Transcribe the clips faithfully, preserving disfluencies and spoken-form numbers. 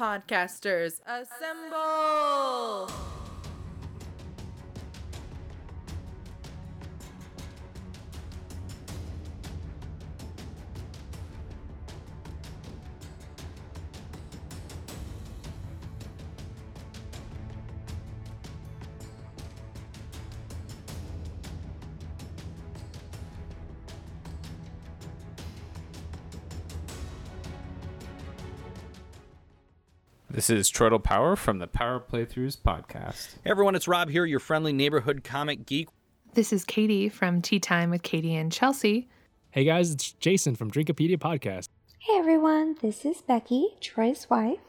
Podcasters, assemble! This is Trottle Power from the Power Playthroughs podcast. Hey everyone, it's Rob here, your friendly neighborhood comic geek. This is Katie from Tea Time with Katie and Chelsea. Hey guys, it's Jason from Drinkopedia Podcast. Hey everyone, this is Becky, Troy's wife.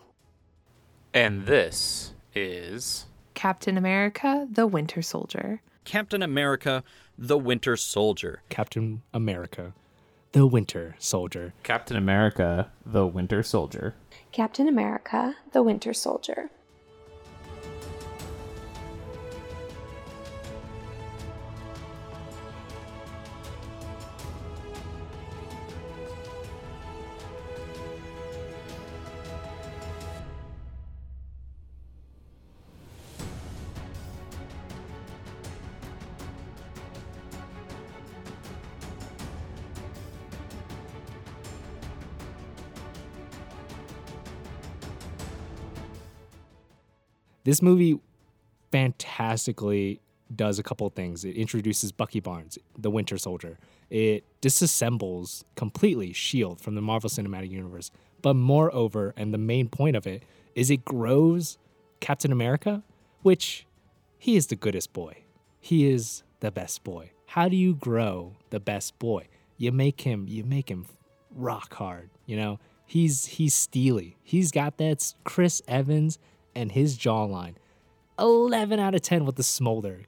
And this is... Captain America, the Winter Soldier. Captain America, the Winter Soldier. Captain America, the Winter Soldier. Captain America, the Winter Soldier. Captain America, the Winter Soldier. This movie fantastically does a couple of things. It introduces Bucky Barnes, the Winter Soldier. It disassembles completely S H I E L D from the Marvel Cinematic Universe. But moreover, and the main point of it, is it grows Captain America, which he is the goodest boy. He is the best boy. How do you grow the best boy? You make him, you make him rock hard, you know? He's, he's steely. He's got that Chris Evans and his jawline. eleven out of ten with the smolder.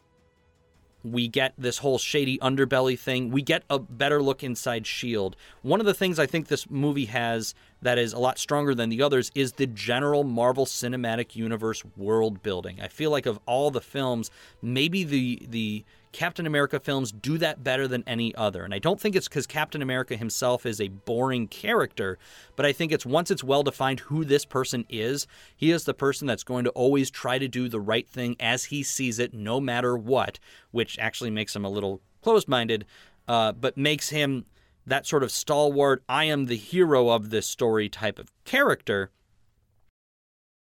We get this whole shady underbelly thing. We get a better look inside S H I E L D. One of the things I think this movie has that is a lot stronger than the others is the general Marvel Cinematic Universe world building. I feel like of all the films, maybe the the Captain America films do that better than any other. And I don't think it's because Captain America himself is a boring character, but I think it's once it's well-defined who this person is, he is the person that's going to always try to do the right thing as he sees it, no matter what, which actually makes him a little closed-minded, uh, but makes him that sort of stalwart, I am the hero of this story type of character.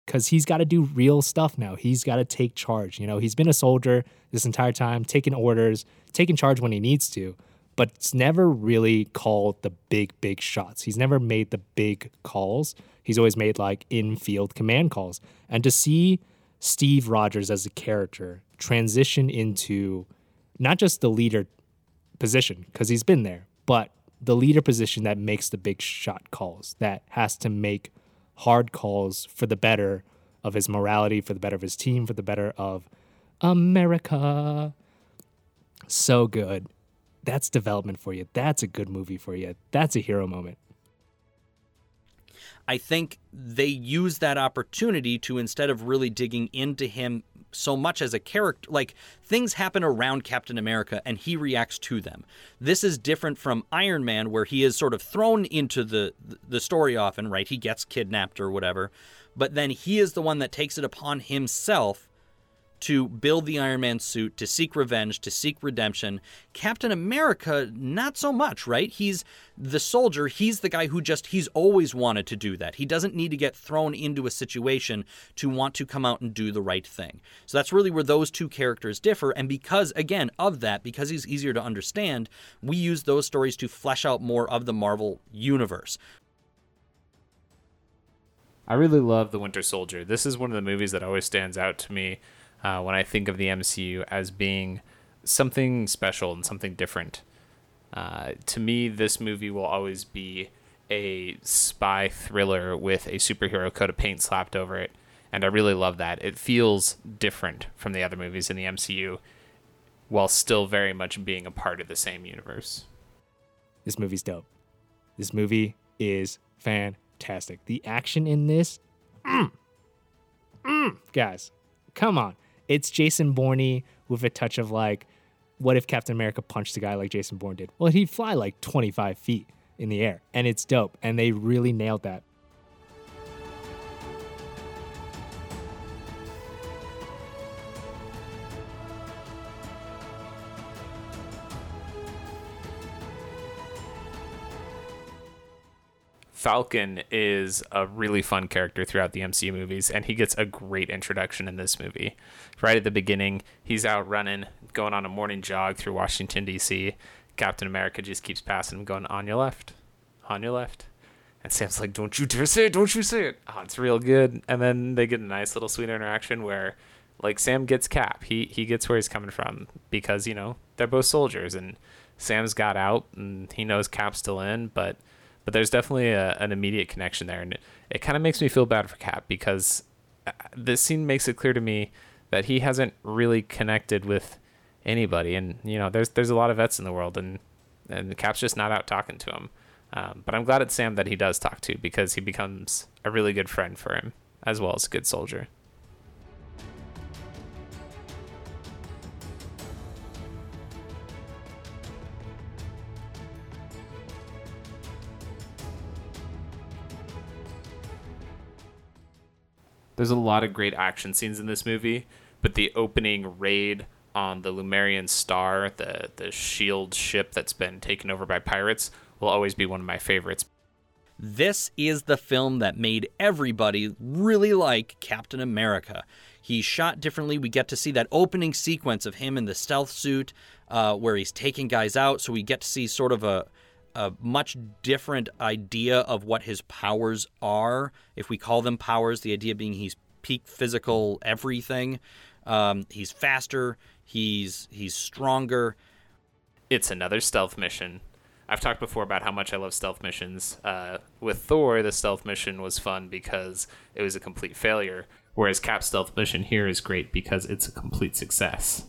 Because he's got to do real stuff now. He's got to take charge. You know, he's been a soldier this entire time, taking orders, taking charge when he needs to, but it's never really called the big, big shots. He's never made the big calls. He's always made, like, in-field command calls. And to see Steve Rogers as a character transition into not just the leader position, because he's been there, but the leader position that makes the big shot calls, that has to make hard calls for the better of his morality, for the better of his team, for the better of America. So good. That's development for you. That's a good movie for you. That's a hero moment. I think they use that opportunity to, instead of really digging into him so much as a character, like things happen around Captain America and he reacts to them. This is different from Iron Man, where he is sort of thrown into the, the story often, right? He gets kidnapped or whatever, but then he is the one that takes it upon himself to build the Iron Man suit, to seek revenge, to seek redemption. Captain America, not so much, right? He's the soldier. He's the guy who just, he's always wanted to do that. He doesn't need to get thrown into a situation to want to come out and do the right thing. So that's really where those two characters differ. And because, again, of that, because he's easier to understand, we use those stories to flesh out more of the Marvel universe. I really love The Winter Soldier. This is one of the movies that always stands out to me Uh, when I think of the M C U as being something special and something different. Uh, to me, this movie will always be a spy thriller with a superhero coat of paint slapped over it, and I really love that. It feels different from the other movies in the M C U, while still very much being a part of the same universe. This movie's dope. This movie is fantastic. The action in this, mm. Mm. guys, come on. It's Jason Bourne with a touch of, like, what if Captain America punched a guy like Jason Bourne did? Well, he'd fly like twenty-five feet in the air, and it's dope, and they really nailed that. Falcon is a really fun character throughout the M C U movies, and he gets a great introduction in this movie. Right at the beginning, he's out running, going on a morning jog through Washington, D C Captain America just keeps passing him, going, on your left, on your left. And Sam's like, don't you dare say it, don't you say it. Oh, it's real good. And then they get a nice little sweet interaction where, like, Sam gets Cap. He he gets where he's coming from because, you know, they're both soldiers. And Sam's got out, and he knows Cap's still in. But but there's definitely a, an immediate connection there. And it, it kind of makes me feel bad for Cap because this scene makes it clear to me that he hasn't really connected with anybody. And, you know, there's there's a lot of vets in the world, and, and Cap's just not out talking to him. Um, but I'm glad it's Sam that he does talk to because he becomes a really good friend for him as well as a good soldier. There's a lot of great action scenes in this movie, but the opening raid on the Lumarian star, the, the S H I E L D ship that's been taken over by pirates, will always be one of my favorites. This is the film that made everybody really like Captain America. He's shot differently. We get to see that opening sequence of him in the stealth suit uh, where he's taking guys out. So we get to see sort of a, a much different idea of what his powers are. If we call them powers, the idea being he's peak physical everything. Um, he's faster. He's he's stronger. It's another stealth mission. I've talked before about how much I love stealth missions. Uh, with Thor, the stealth mission was fun because it was a complete failure, whereas Cap's stealth mission here is great because it's a complete success.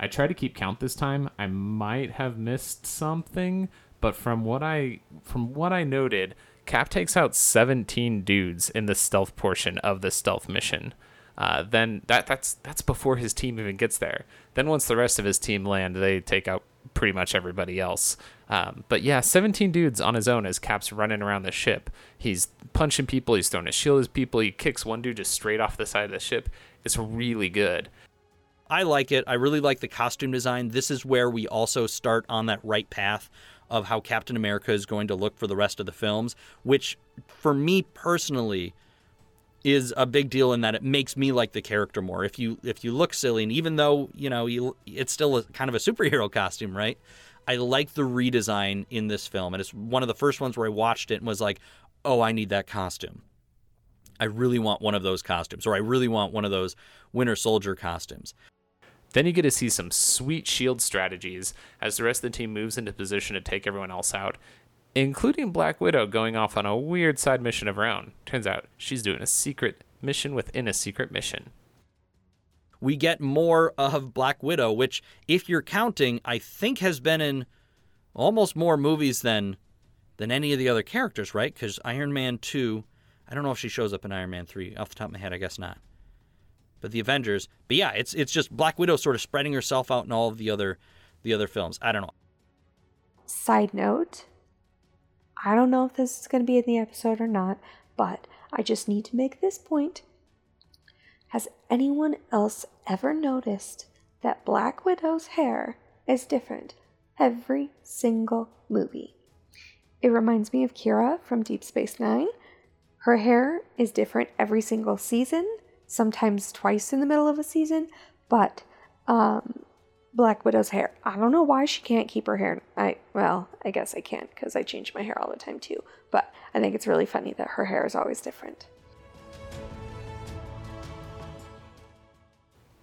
I tried to keep count this time. I might have missed something, but from what I from what I noted, Cap takes out seventeen dudes in the stealth portion of the stealth mission. Uh, then that that's that's before his team even gets there. Then once the rest of his team land, they take out pretty much everybody else. Um, but yeah, seventeen dudes on his own as Cap's running around the ship. He's punching people. He's throwing his shield at people. He kicks one dude just straight off the side of the ship. It's really good. I like it. I really like the costume design. This is where we also start on that right path of how Captain America is going to look for the rest of the films, which for me personally is a big deal in that it makes me like the character more. If you if you look silly, and even though, you know, you, it's still a, kind of a superhero costume, right? I like the redesign in this film, and it's one of the first ones where I watched it and was like, oh, I need that costume. I really want one of those costumes, or I really want one of those Winter Soldier costumes. Then you get to see some sweet shield strategies as the rest of the team moves into position to take everyone else out, including Black Widow going off on a weird side mission of her own. Turns out she's doing a secret mission within a secret mission. We get more of Black Widow, which, if you're counting, I think has been in almost more movies than than any of the other characters, right? Because Iron Man two, I don't know if she shows up in Iron Man three. Off the top of my head, I guess not. But the Avengers. But yeah, it's it's just Black Widow sort of spreading herself out in all of the other the other films. I don't know. Side note, I don't know if this is going to be in the episode or not, but I just need to make this point. Has anyone else ever noticed that Black Widow's hair is different every single movie? It reminds me of Kira from Deep Space Nine. Her hair is different every single season, sometimes twice in the middle of a season, but um, Black Widow's hair, I don't know why she can't keep her hair. I well, I guess I can't because I change my hair all the time too. But I think it's really funny that her hair is always different.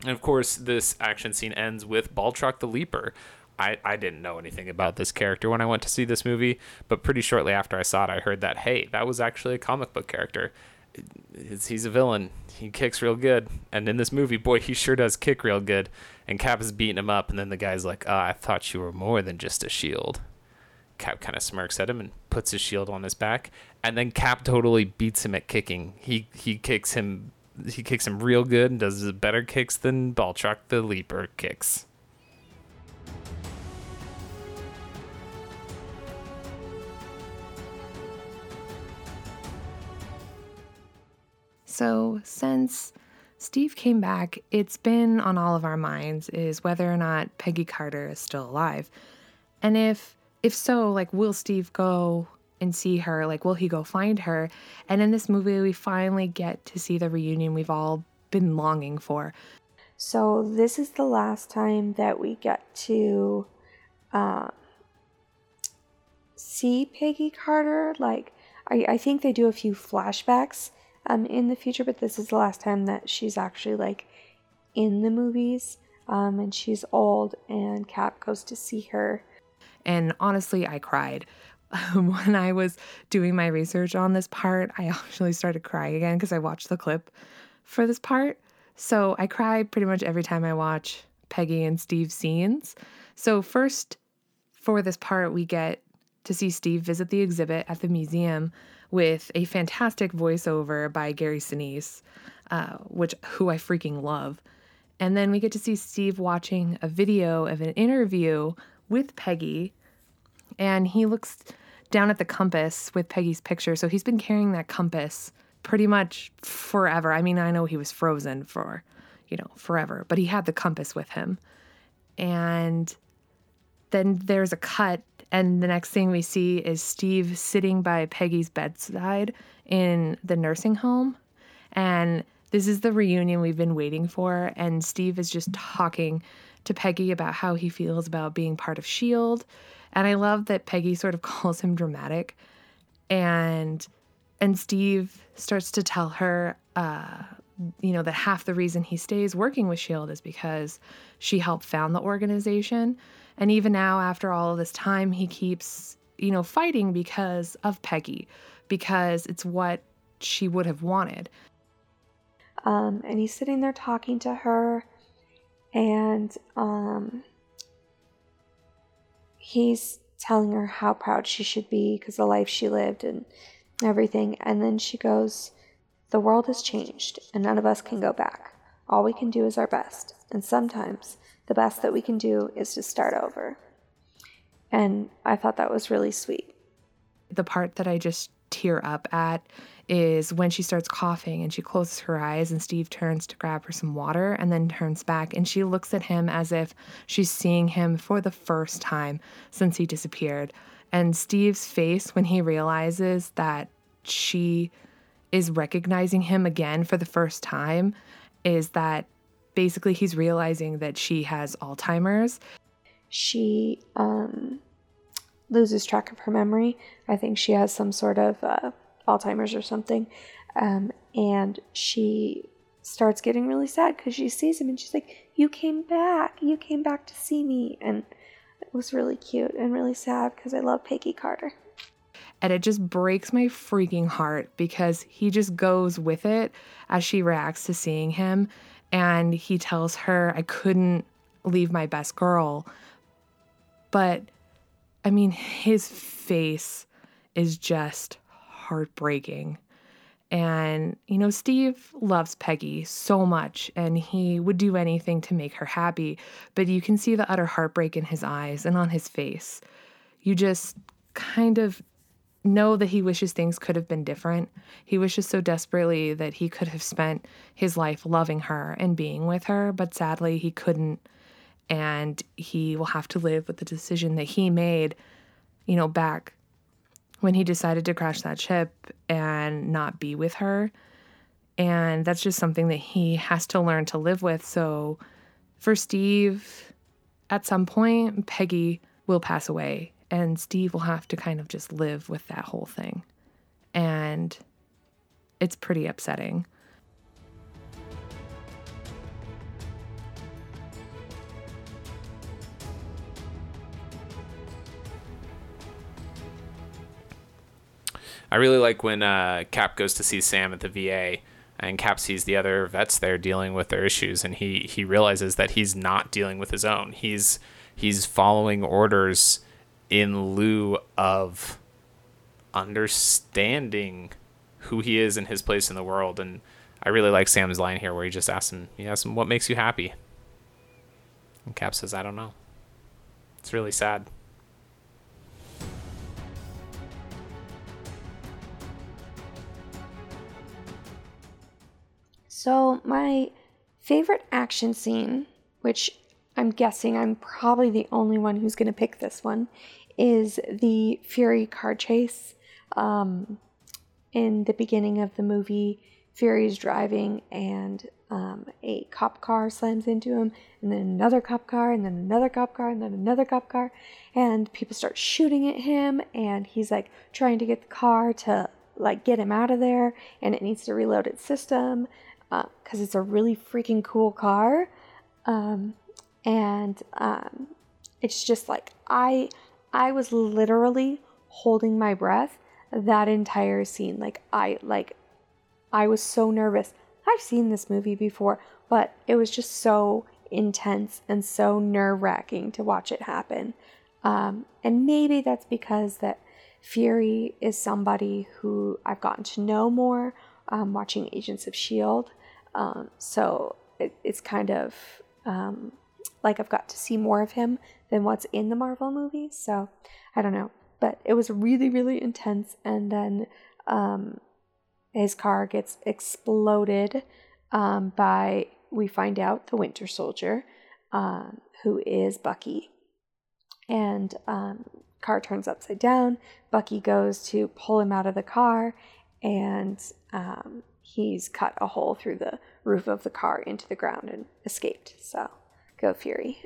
And of course, this action scene ends with Baltruck the Leaper. I, I didn't know anything about this character when I went to see this movie, but pretty shortly after I saw it, I heard that, hey, that was actually a comic book character. It's, he's a villain. He kicks real good. And in this movie, boy, he sure does kick real good. And Cap is beating him up, and then the guy's like, oh, I thought you were more than just a shield. Cap kind of smirks at him and puts his shield on his back, and then Cap totally beats him at kicking. He he kicks him he kicks him real good and does better kicks than Baltruck the Leaper kicks. So since Steve came back, it's been on all of our minds is whether or not Peggy Carter is still alive. And if if so, like, will Steve go and see her, like, will he go find her? And in this movie, we finally get to see the reunion we've all been longing for. So this is the last time that we get to uh, see Peggy Carter. Like, I, I think they do a few flashbacks um, in the future, but this is the last time that she's actually, like, in the movies. Um, and she's old, and Cap goes to see her. And honestly, I cried. Um, when I was doing my research on this part, I actually started crying again because I watched the clip for this part. So I cry pretty much every time I watch Peggy and Steve scenes. So first, for this part, we get to see Steve visit the exhibit at the museum with a fantastic voiceover by Gary Sinise, uh, which who I freaking love. And then we get to see Steve watching a video of an interview with Peggy, and he looks down at the compass with Peggy's picture. So he's been carrying that compass pretty much forever. I mean, I know he was frozen for, you know, forever, but he had the compass with him. And then there's a cut, and the next thing we see is Steve sitting by Peggy's bedside in the nursing home. And this is the reunion we've been waiting for, and Steve is just talking to Peggy about how he feels about being part of S H I E L D. And I love that Peggy sort of calls him dramatic, and and Steve starts to tell her, uh, you know, that half the reason he stays working with S H I E L D is because she helped found the organization. And even now, after all of this time, he keeps, you know, fighting because of Peggy, because it's what she would have wanted. Um, and he's sitting there talking to her. And um, he's telling her how proud she should be because the life she lived and everything. And then she goes, "The world has changed and none of us can go back. All we can do is our best. And sometimes the best that we can do is to start over." And I thought that was really sweet. The part that I just tear up at is when she starts coughing and she closes her eyes and Steve turns to grab her some water and then turns back and she looks at him as if she's seeing him for the first time since he disappeared. And Steve's face when he realizes that she is recognizing him again for the first time is that basically he's realizing that she has Alzheimer's. She um, loses track of her memory. I think she has some sort of uh, Alzheimer's or something. Um, and she starts getting really sad because she sees him and she's like, "You came back. You came back to see me." And it was really cute and really sad because I love Peggy Carter. And it just breaks my freaking heart because he just goes with it as she reacts to seeing him. And he tells her, "I couldn't leave my best girl." But, I mean, his face is just heartbreaking. And, you know, Steve loves Peggy so much, and he would do anything to make her happy, but you can see the utter heartbreak in his eyes and on his face. You just kind of know that he wishes things could have been different. He wishes so desperately that he could have spent his life loving her and being with her, but sadly he couldn't, and he will have to live with the decision that he made, you know, back when he decided to crash that ship and not be with her. And that's just something that he has to learn to live with. So for Steve, at some point, Peggy will pass away, and Steve will have to kind of just live with that whole thing. And it's pretty upsetting. I really like when uh, Cap goes to see Sam at the V A, and Cap sees the other vets there dealing with their issues, and he he realizes that he's not dealing with his own. He's he's following orders in lieu of understanding who he is and his place in the world. And I really like Sam's line here where he just asks him, he asks him, "What makes you happy?" And Cap says, "I don't know." It's really sad. So my favorite action scene, which I'm guessing I'm probably the only one who's going to pick this one, is the Fury car chase. um, in the beginning of the movie, Fury's driving and um, a cop car slams into him, and then another cop car, and then another cop car, and then another cop car, and people start shooting at him, and he's like trying to get the car to like get him out of there, and it needs to reload its system because uh, it's a really freaking cool car. Um, and um, it's just like I I was literally holding my breath that entire scene. Like I like I was so nervous. I've seen this movie before, but it was just so intense and so nerve-wracking to watch it happen. Um, and maybe that's because that Fury is somebody who I've gotten to know more um, watching Agents of S H I E L D. Um, so it, it's kind of um, like I've got to see more of him than what's in the Marvel movies. So I don't know, but it was really, really intense. And then um, his car gets exploded um, by, we find out, the Winter Soldier, um, who is Bucky. And um, car turns upside down. Bucky goes to pull him out of the car, and um, he's cut a hole through the roof of the car into the ground and escaped. So, go Fury.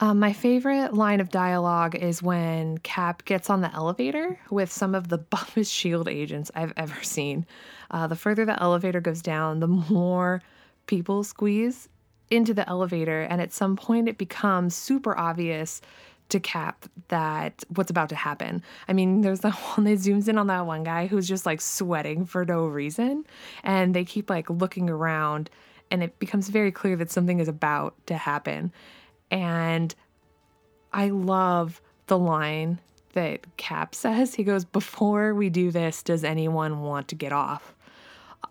Um, my favorite line of dialogue is when Cap gets on the elevator with some of the buffest S H I E L D agents I've ever seen. Uh, the further the elevator goes down, the more people squeeze into the elevator, and at some point it becomes super obvious to Cap that what's about to happen. I mean, there's that one that zooms in on that one guy who's just like sweating for no reason, and they keep like looking around, and it becomes very clear that something is about to happen. And I love the line that Cap says. He goes, "Before we do this, does anyone want to get off?"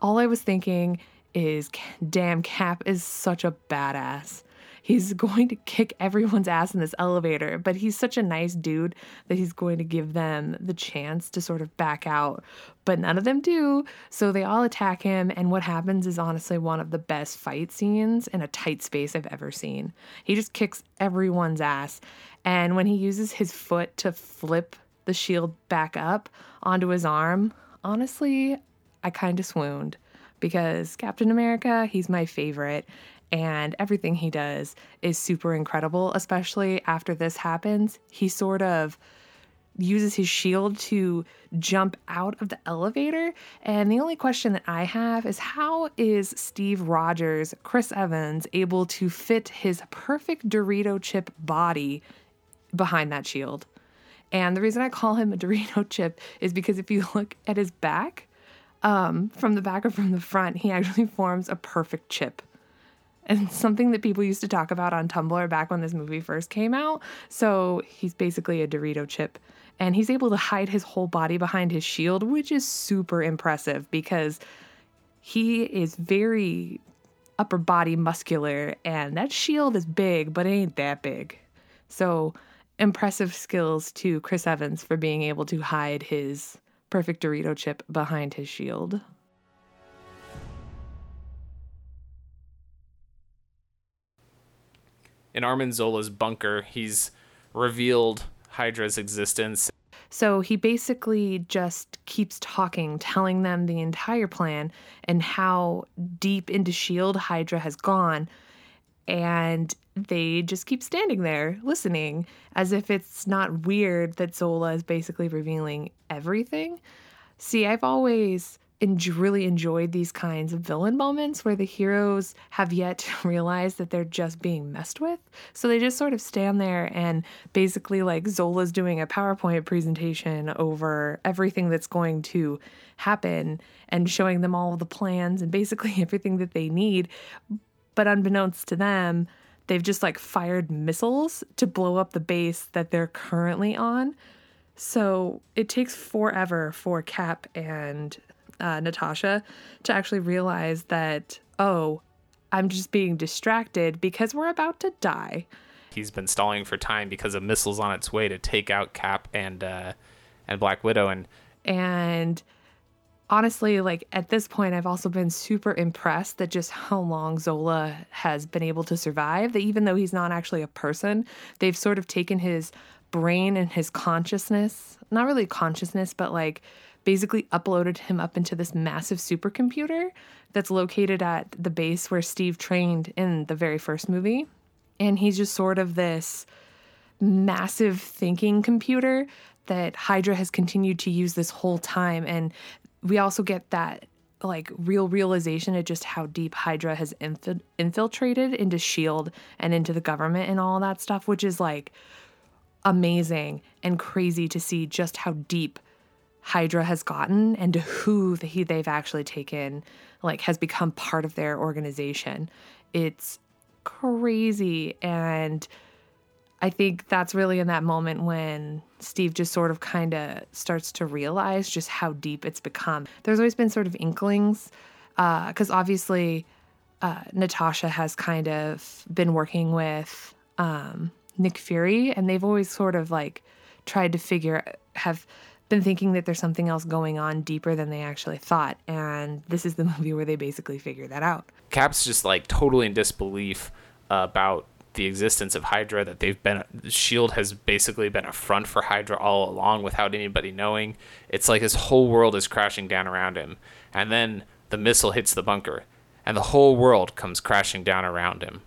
All I was thinking is, damn, Cap is such a badass. He's going to kick everyone's ass in this elevator, but he's such a nice dude that he's going to give them the chance to sort of back out. But none of them do, so they all attack him, and what happens is honestly one of the best fight scenes in a tight space I've ever seen. He just kicks everyone's ass, and when he uses his foot to flip the shield back up onto his arm, honestly, I kind of swooned, because Captain America, he's my favorite. And everything he does is super incredible, especially after this happens. He sort of uses his shield to jump out of the elevator. And the only question that I have is, how is Steve Rogers, Chris Evans, able to fit his perfect Dorito chip body behind that shield? And the reason I call him a Dorito chip is because if you look at his back, um, from the back or from the front, he actually forms a perfect chip. And something that people used to talk about on Tumblr back when this movie first came out. So he's basically a Dorito chip. And he's able to hide his whole body behind his shield, which is super impressive because he is very upper body muscular. And that shield is big, but it ain't that big. So impressive skills to Chris Evans for being able to hide his perfect Dorito chip behind his shield. In Armin Zola's bunker, he's revealed Hydra's existence. So he basically just keeps talking, telling them the entire plan and how deep into S H I E L D Hydra has gone. And they just keep standing there listening as if it's not weird that Zola is basically revealing everything. See, I've always... and really enjoyed these kinds of villain moments where the heroes have yet to realize that they're just being messed with. So they just sort of stand there and basically like Zola's doing a PowerPoint presentation over everything that's going to happen and showing them all the plans and basically everything that they need. But unbeknownst to them, they've just like fired missiles to blow up the base that they're currently on. So it takes forever for Cap and... Uh, Natasha to actually realize that, oh, I'm just being distracted because we're about to die. He's been stalling for time because of missiles on its way to take out Cap and uh, and Black Widow. And and honestly, like at this point, I've also been super impressed that just how long Zola has been able to survive, that even though he's not actually a person, they've sort of taken his brain and his consciousness, not really consciousness, but like basically uploaded him up into this massive supercomputer that's located at the base where Steve trained in the very first movie. And he's just sort of this massive thinking computer that HYDRA has continued to use this whole time. And we also get that like real realization of just how deep HYDRA has inf- infiltrated into S H I E L D and into the government and all that stuff, which is like amazing and crazy to see just how deep HYDRA has gotten and to who the, he, they've actually taken, like, has become part of their organization. It's crazy. And I think that's really in that moment when Steve just sort of kind of starts to realize just how deep it's become. There's always been sort of inklings, because uh, obviously uh, Natasha has kind of been working with um, Nick Fury, and they've always sort of, like, tried to figure, have... been thinking that there's something else going on deeper than they actually thought. And this is the movie where they basically figure that out. Cap's just like totally in disbelief uh, about the existence of HYDRA, that they've been, S H I E L D has basically been a front for HYDRA all along without anybody knowing. It's like his whole world is crashing down around him. And then the missile hits the bunker and the whole world comes crashing down around him.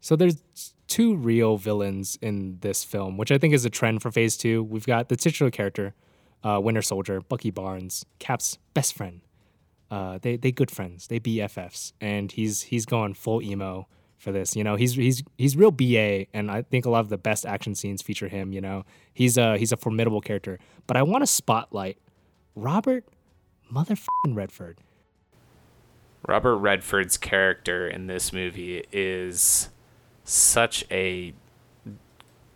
So there's two real villains in this film, which I think is a trend for phase two. We've got the titular character, uh, Winter Soldier, Bucky Barnes, Cap's best friend. Uh, they they good friends. They B F Fs, and he's he's gone full emo for this. You know, he's he's he's real B A, and I think a lot of the best action scenes feature him. You know, he's a he's a formidable character. But I want to spotlight Robert motherfucking Redford. Robert Redford's character in this movie is such a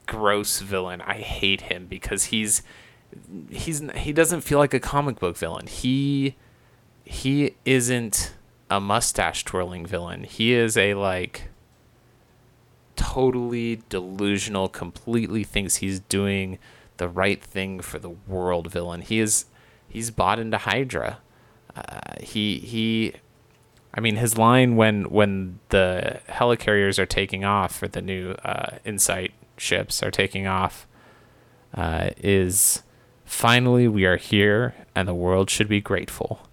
gross villain. I hate him because he's he's he doesn't feel like a comic book villain. He he isn't a mustache twirling villain. He is a like totally delusional, completely thinks he's doing the right thing for the world villain. He is he's bought into HYDRA. Uh, he he. I mean, his line when when the helicarriers are taking off, or the new uh, InSight ships are taking off, uh, is, "Finally, we are here, and the world should be grateful."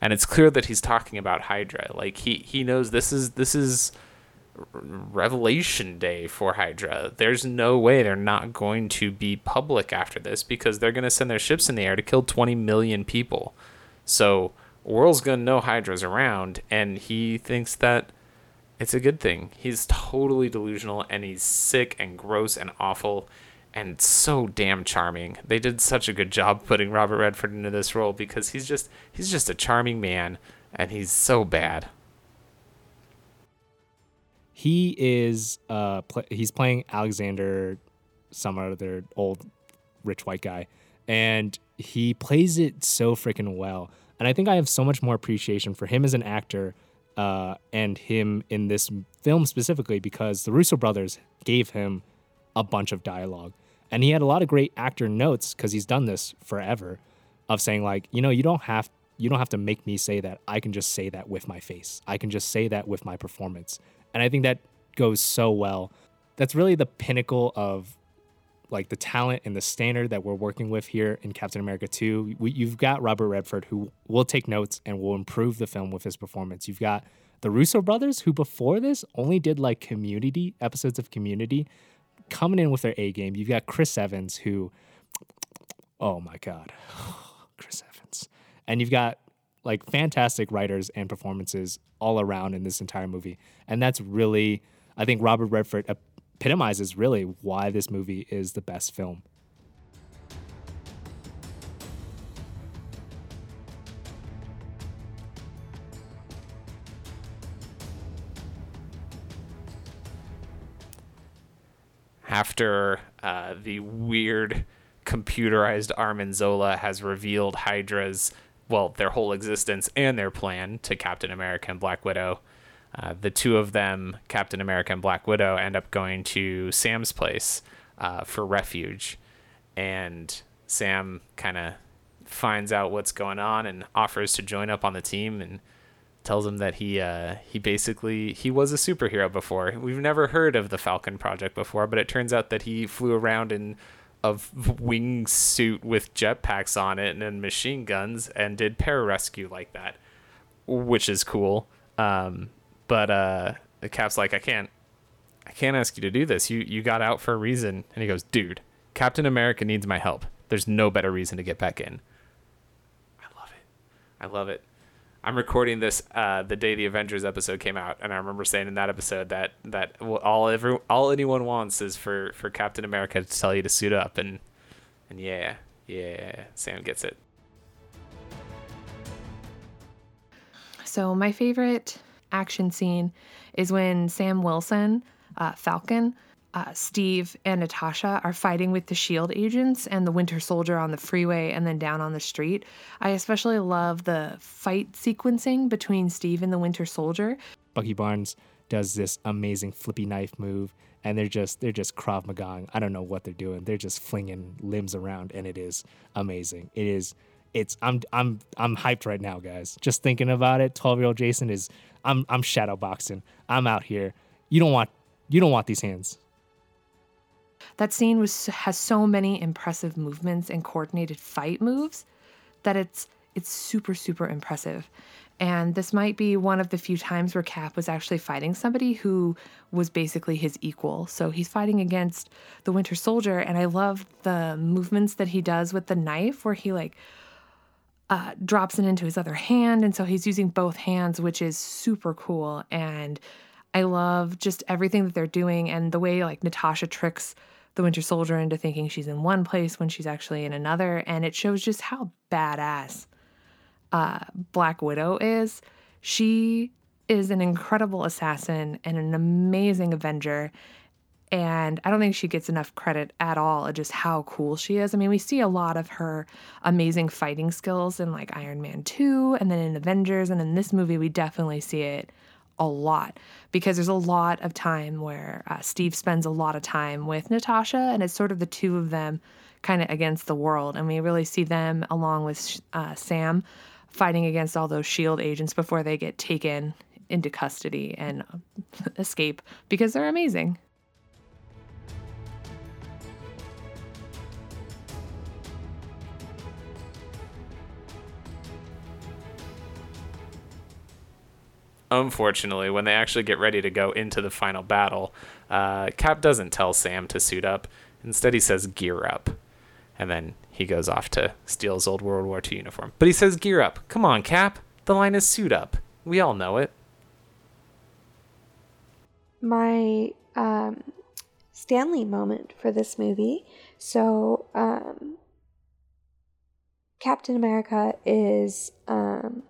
And it's clear that he's talking about HYDRA. Like he, he knows this is this is revelation day for HYDRA. There's no way they're not going to be public after this, because they're going to send their ships in the air to kill twenty million people. So world's gonna know HYDRA's around, and he thinks that it's a good thing. He's totally delusional, and he's sick and gross and awful and so damn charming. They did such a good job putting Robert Redford into this role, because he's just he's just a charming man, and he's so bad. He is uh pl- he's playing Alexander, some other old rich white guy, and he plays it so freaking well. And I think I have so much more appreciation for him as an actor uh, and him in this film specifically, because the Russo brothers gave him a bunch of dialogue. And he had a lot of great actor notes, because he's done this forever, of saying like, you know, you don't have you don't have to make me say that. I can just say that with my face. I can just say that with my performance. And I think that goes so well. That's really the pinnacle of like the talent and the standard that we're working with here in Captain America two. We, you've got Robert Redford, who will take notes and will improve the film with his performance. You've got the Russo brothers, who before this only did like Community, episodes of Community, coming in with their A game. You've got Chris Evans, who, oh my God, Chris Evans. And you've got like fantastic writers and performances all around in this entire movie. And that's really, I think Robert Redford a, epitomizes really why this movie is the best film. After uh, the weird computerized Armin Zola has revealed HYDRA's, well, their whole existence and their plan to Captain America and Black Widow, Uh, the two of them, Captain America and Black Widow, end up going to Sam's place uh, for refuge. and Sam kind of finds out what's going on and offers to join up on the team and tells him that he uh, he basically he was a superhero before. We've never heard of the Falcon Project before, but it turns out that he flew around in a wingsuit with jetpacks on it and, and machine guns and did pararescue like that, which is cool. Um, but uh, the Cap's like, I can't, I can't ask you to do this. You you got out for a reason. And he goes, dude, Captain America needs my help. There's no better reason to get back in. I love it. I love it. I'm recording this uh, the day the Avengers episode came out, and I remember saying in that episode that that all every all anyone wants is for, for Captain America to tell you to suit up, and and yeah, yeah, Sam gets it. So my favorite action scene is when Sam Wilson, uh, Falcon, uh, Steve, and Natasha are fighting with the S H I E L D agents and the Winter Soldier on the freeway and then down on the street. I especially love the fight sequencing between Steve and the Winter Soldier. Bucky Barnes does this amazing flippy knife move, and they're just they're just Krav Magaing. I don't know what they're doing. They're just flinging limbs around, and it is amazing. It is. It's I'm I'm I'm hyped right now, guys. Just thinking about it, twelve-year-old Jason is I'm I'm shadow boxing. I'm out here. You don't want you don't want these hands. That scene was has so many impressive movements and coordinated fight moves that it's it's super super impressive. And this might be one of the few times where Cap was actually fighting somebody who was basically his equal. So he's fighting against the Winter Soldier, and I love the movements that he does with the knife where he like Uh, drops it into his other hand, and so he's using both hands, which is super cool. And I love just everything that they're doing, and the way like Natasha tricks the Winter Soldier into thinking she's in one place when she's actually in another, and it shows just how badass uh, Black Widow is. She is an incredible assassin and an amazing Avenger, and I don't think she gets enough credit at all at just how cool she is. I mean, we see a lot of her amazing fighting skills in, like, Iron Man two and then in Avengers. And in this movie, we definitely see it a lot because there's a lot of time where uh, Steve spends a lot of time with Natasha. And it's sort of the two of them kind of against the world. And we really see them, along with uh, Sam, fighting against all those S H I E L D agents before they get taken into custody and escape because they're amazing. Unfortunately, when they actually get ready to go into the final battle, uh, Cap doesn't tell Sam to suit up. Instead, he says, gear up. And then he goes off to steal his old World War Two uniform. But he says, gear up. Come on, Cap. The line is suit up. We all know it. My um, Stanley moment for this movie. So, um, Captain America is um,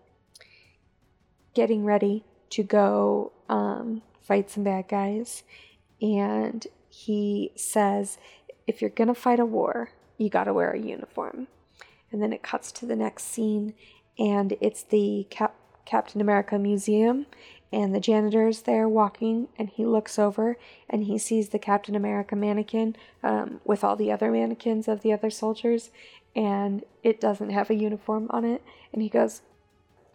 getting ready to go um, fight some bad guys, and he says, if you're gonna fight a war, you gotta wear a uniform. And then it cuts to the next scene, and it's the Cap- Captain America Museum, and the janitor's there walking, and he looks over and he sees the Captain America mannequin um, with all the other mannequins of the other soldiers, and it doesn't have a uniform on it, and he goes,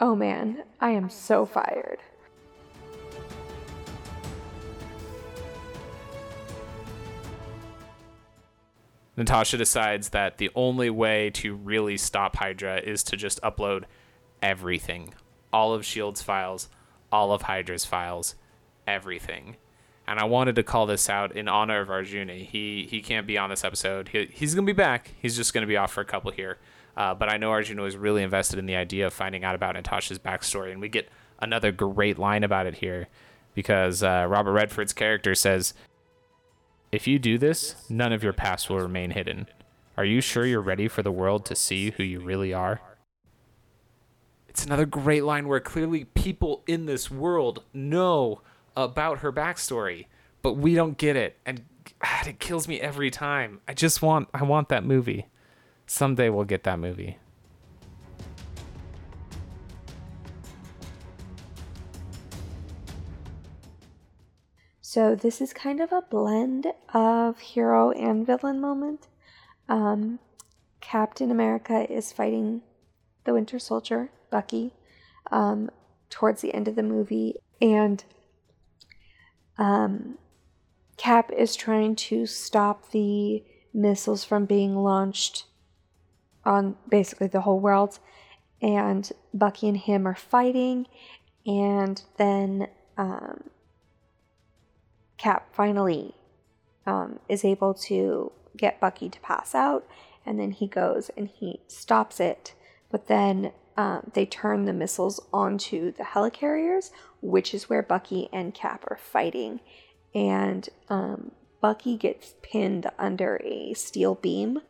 oh man, I am so fired. Natasha decides that the only way to really stop HYDRA is to just upload everything. All of S H I E L D's files, all of HYDRA's files, everything. And I wanted to call this out in honor of Arjuna. He he can't be on this episode. He, he's going to be back. He's just going to be off for a couple here. Uh, but I know Arjuna was really invested in the idea of finding out about Natasha's backstory, and we get another great line about it here because uh, Robert Redford's character says, if you do this, none of your past will remain hidden. Are you sure you're ready for the world to see who you really are? It's another great line where clearly people in this world know about her backstory, but we don't get it, and God, it kills me every time. I just want, I want that movie. Someday we'll get that movie. So this is kind of a blend of hero and villain moment. Um, Captain America is fighting the Winter Soldier, Bucky, um, towards the end of the movie. And um, Cap is trying to stop the missiles from being launched on basically the whole world. And Bucky and him are fighting. And then um, Cap finally um, is able to get Bucky to pass out. And then he goes and he stops it. But then um, they turn the missiles onto the helicarriers, which is where Bucky and Cap are fighting. And um, Bucky gets pinned under a steel beam.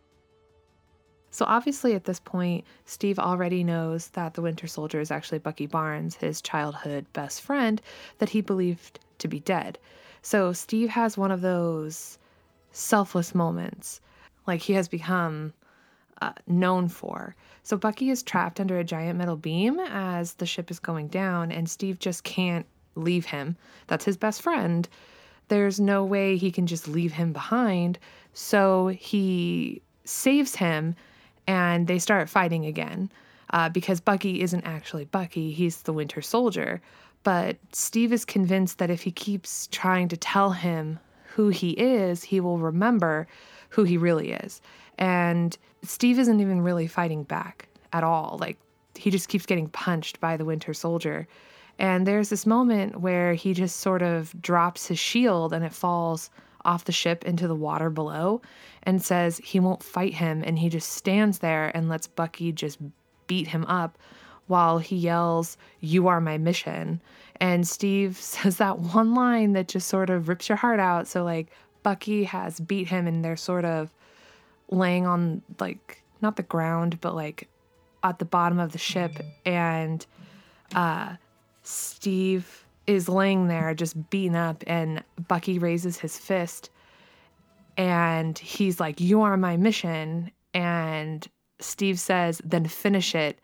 So obviously at this point, Steve already knows that the Winter Soldier is actually Bucky Barnes, his childhood best friend that he believed to be dead. So Steve has one of those selfless moments, like he has become uh, known for. So Bucky is trapped under a giant metal beam as the ship is going down, and Steve just can't leave him. That's his best friend. There's no way he can just leave him behind. So he saves him, and they start fighting again uh, because Bucky isn't actually Bucky. He's the Winter Soldier. But Steve is convinced that if he keeps trying to tell him who he is, he will remember who he really is. And Steve isn't even really fighting back at all. Like, he just keeps getting punched by the Winter Soldier. And there's this moment where he just sort of drops his shield and it falls off the ship into the water below, and says he won't fight him, and he just stands there and lets Bucky just beat him up while he yells, "You are my mission." And Steve says that one line that just sort of rips your heart out. So like, Bucky has beat him, and they're sort of laying on, like, not the ground, but like at the bottom of the ship, and uh, Steve is laying there just beaten up, and Bucky raises his fist and he's like, "You are my mission." And Steve says, "Then finish it,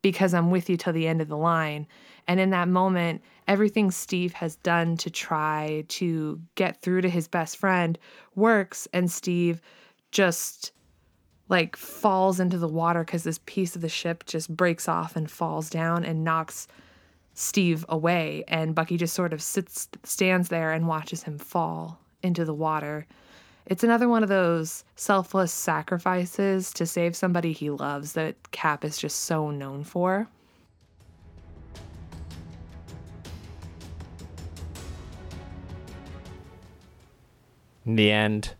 because I'm with you till the end of the line." And in that moment, everything Steve has done to try to get through to his best friend works, and Steve just like falls into the water because this piece of the ship just breaks off and falls down and knocks Steve away, and Bucky just sort of sits, stands there and watches him fall into the water. It's another one of those selfless sacrifices to save somebody he loves that Cap is just so known for. In the end,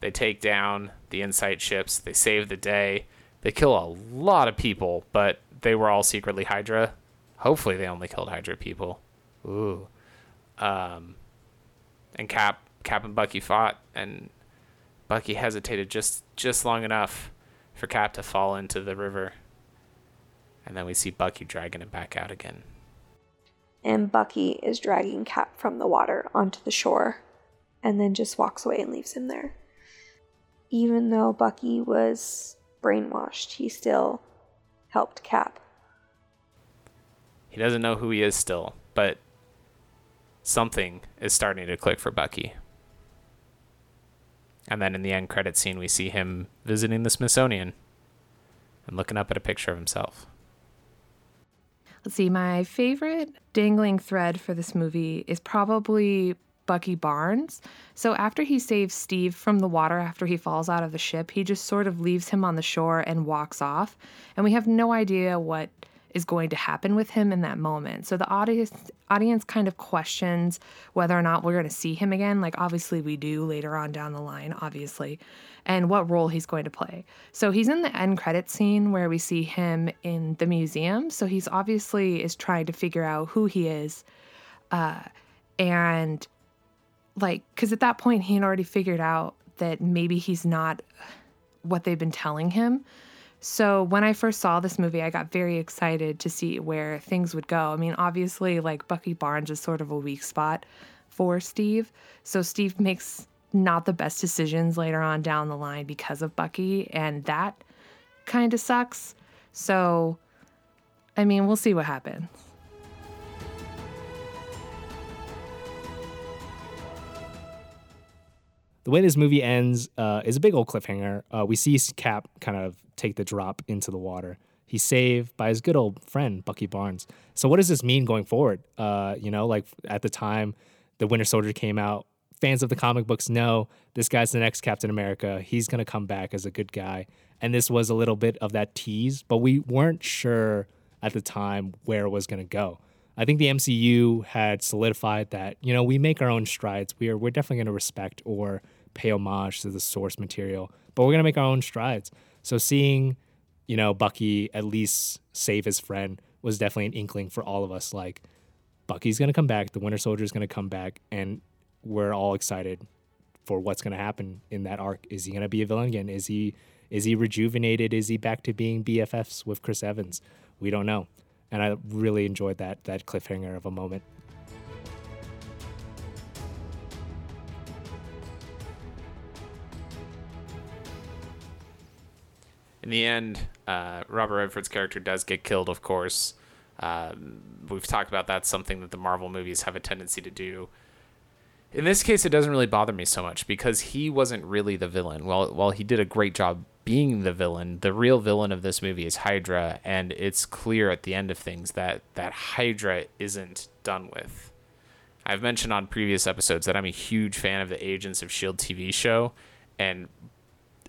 they take down the InSight ships, they save the day, they kill a lot of people, but they were all secretly HYDRA. Hopefully they only killed HYDRA people. Ooh. Um, and Cap, Cap and Bucky fought, and Bucky hesitated just, just long enough for Cap to fall into the river. And then we see Bucky dragging him back out again. And Bucky is dragging Cap from the water onto the shore, and then just walks away and leaves him there. Even though Bucky was brainwashed, he still helped Cap. He doesn't know who he is still, but something is starting to click for Bucky. And then in the end credit scene, we see him visiting the Smithsonian and looking up at a picture of himself. Let's see, my favorite dangling thread for this movie is probably Bucky Barnes. So after he saves Steve from the water, after he falls out of the ship, he just sort of leaves him on the shore and walks off. And we have no idea what is going to happen with him in that moment. So the audience audience kind of questions whether or not we're going to see him again. Like, obviously we do later on down the line, obviously, and what role he's going to play. So he's in the end credit scene where we see him in the museum. So he's obviously is trying to figure out who he is. Uh, and like, because at that point he had already figured out that maybe he's not what they've been telling him. So when I first saw this movie, I got very excited to see where things would go. I mean, obviously, like, Bucky Barnes is sort of a weak spot for Steve. So Steve makes not the best decisions later on down the line because of Bucky, and that kind of sucks. So, I mean, we'll see what happens. The the way this movie ends uh, is a big old cliffhanger. Uh, we see Cap kind of take the drop into the water. He's saved by his good old friend, Bucky Barnes. So what does this mean going forward? Uh, you know, like at the time the Winter Soldier came out, fans of the comic books know this guy's the next Captain America. He's going to come back as a good guy. And this was a little bit of that tease, but we weren't sure at the time where it was going to go. I think the M C U had solidified that, you know, we make our own strides. We are, we're definitely going to respect or pay homage to the source material, but we're going to make our own strides. So seeing, you know, Bucky at least save his friend was definitely an inkling for all of us. Like, Bucky's going to come back. The Winter Soldier is going to come back. And we're all excited for what's going to happen in that arc. Is he going to be a villain again? Is he, is he rejuvenated? Is he back to being B F Fs with Chris Evans? We don't know. And I really enjoyed that that cliffhanger of a moment. In the end, uh, Robert Redford's character does get killed, of course. Uh, we've talked about that's something that the Marvel movies have a tendency to do. In this case, it doesn't really bother me so much because he wasn't really the villain. While, while he did a great job being the villain, the real villain of this movie is HYDRA, and it's clear at the end of things that, that HYDRA isn't done with. I've mentioned on previous episodes that I'm a huge fan of the Agents of S H I E L D T V show, and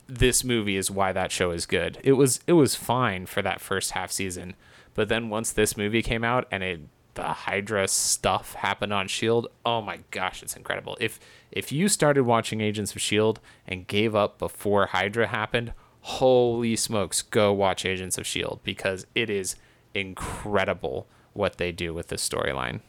this movie is why that show is good. It was it was fine for that first half season, but then once this movie came out and it the HYDRA stuff happened on S H I E L D. Oh my gosh, it's incredible. If if you started watching Agents of S H I E L D and gave up before HYDRA happened, holy smokes, go watch Agents of S H I E L D because it is incredible what they do with this storyline.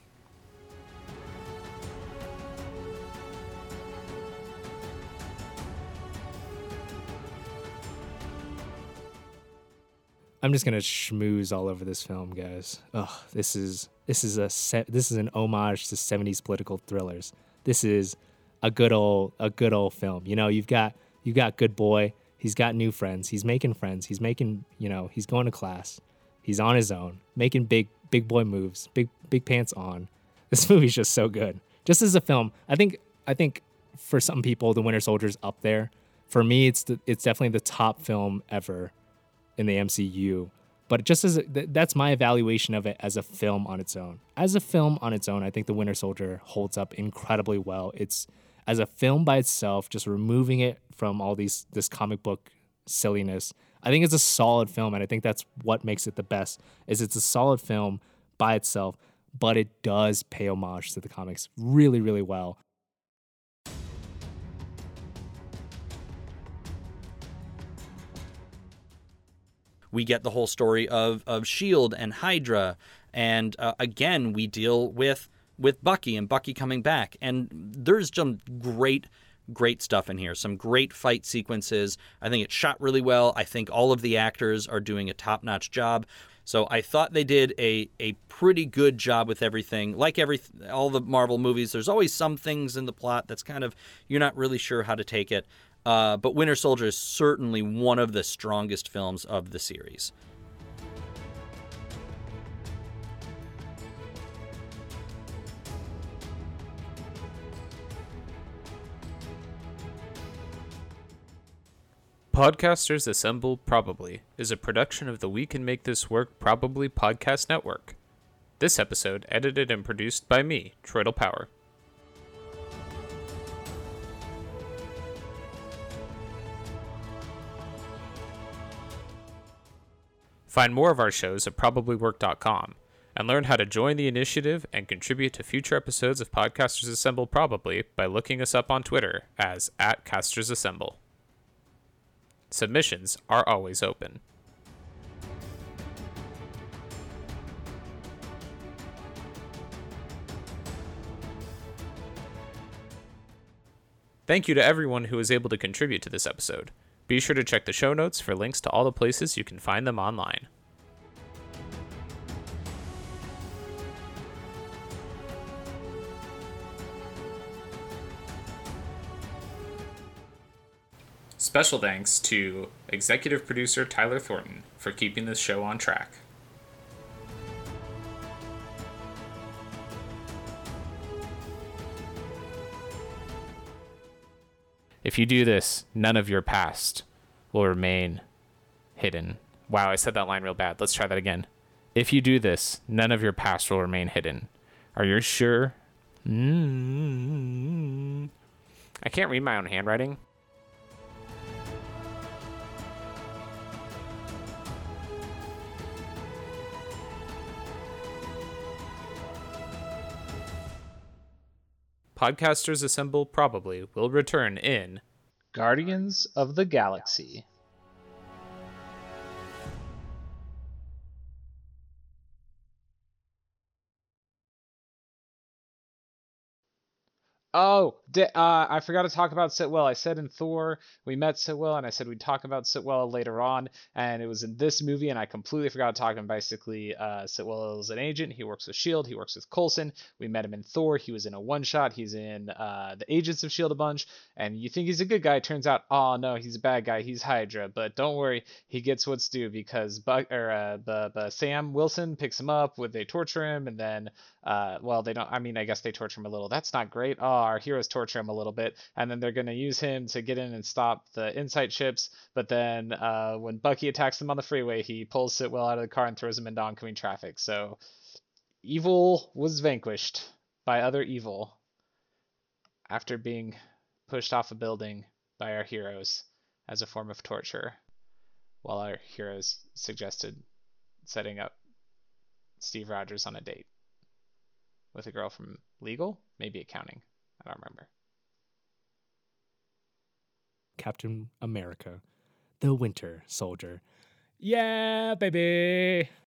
I'm just gonna schmooze all over this film, guys. Ugh, this is this is a se- this is an homage to seventies political thrillers. This is a good old a good old film. You know, you've got you've got Good Boy. He's got new friends. He's making friends. He's making you know he's going to class. He's on his own, making big big boy moves, big big pants on. This movie's just so good. Just as a film, I think I think for some people, The Winter Soldier's up there. For me, it's the, it's definitely the top film ever in the M C U, but just as a, th- that's my evaluation of it as a film on its own. As a film on its own, I think The Winter Soldier holds up incredibly well. It's as a film by itself, just removing it from all these this comic book silliness. I think it's a solid film, and I think that's what makes it the best. Is it's a solid film by itself, but it does pay homage to the comics really, really well. We get the whole story of, of S H I E L D and HYDRA. And uh, again, we deal with with Bucky and Bucky coming back. And there's some great, great stuff in here. Some great fight sequences. I think it's shot really well. I think all of the actors are doing a top-notch job. So I thought they did a, a pretty good job with everything. Like every all the Marvel movies, there's always some things in the plot that's kind of, you're not really sure how to take it. Uh, but Winter Soldier is certainly one of the strongest films of the series. Podcasters Assemble Probably is a production of the We Can Make This Work Probably Podcast Network. This episode edited and produced by me, Trottle Power. Find more of our shows at probably work dot com and learn how to join the initiative and contribute to future episodes of Podcasters Assemble Probably by looking us up on Twitter as at Casters Assemble. Submissions are always open. Thank you to everyone who was able to contribute to this episode. Be sure to check the show notes for links to all the places you can find them online. Special thanks to executive producer Tyler Thornton for keeping this show on track. If you do this, none of your past will remain hidden. Wow, I said that line real bad. Let's try that again. If you do this, none of your past will remain hidden. Are you sure? Mm-hmm. I can't read my own handwriting. Podcasters Assemble probably will return in Guardians of the Galaxy. Oh, uh, I forgot to talk about Sitwell. I said in Thor, we met Sitwell, and I said we'd talk about Sitwell later on, and it was in this movie, and I completely forgot to talk about him. Basically, uh, Sitwell is an agent. He works with S H I E L D. He works with Coulson. We met him in Thor. He was in a one-shot. He's in uh, the Agents of S H I E L D a bunch, and you think he's a good guy. Turns out, oh, no, he's a bad guy. He's Hydra, but don't worry. He gets what's due because Buck, or, uh, B- B- Sam Wilson picks him up. With, they torture him, and then, uh, well, they don't. I mean, I guess they torture him a little. That's not great. Oh, our heroes torture him a little bit, and then they're going to use him to get in and stop the InSight ships. But then uh, when Bucky attacks them on the freeway, he pulls Sitwell out of the car and throws him into oncoming traffic. So evil was vanquished by other evil after being pushed off a building by our heroes as a form of torture, while our heroes suggested setting up Steve Rogers on a date with a girl from legal, maybe accounting. I don't remember. Captain America, the Winter Soldier. Yeah, baby.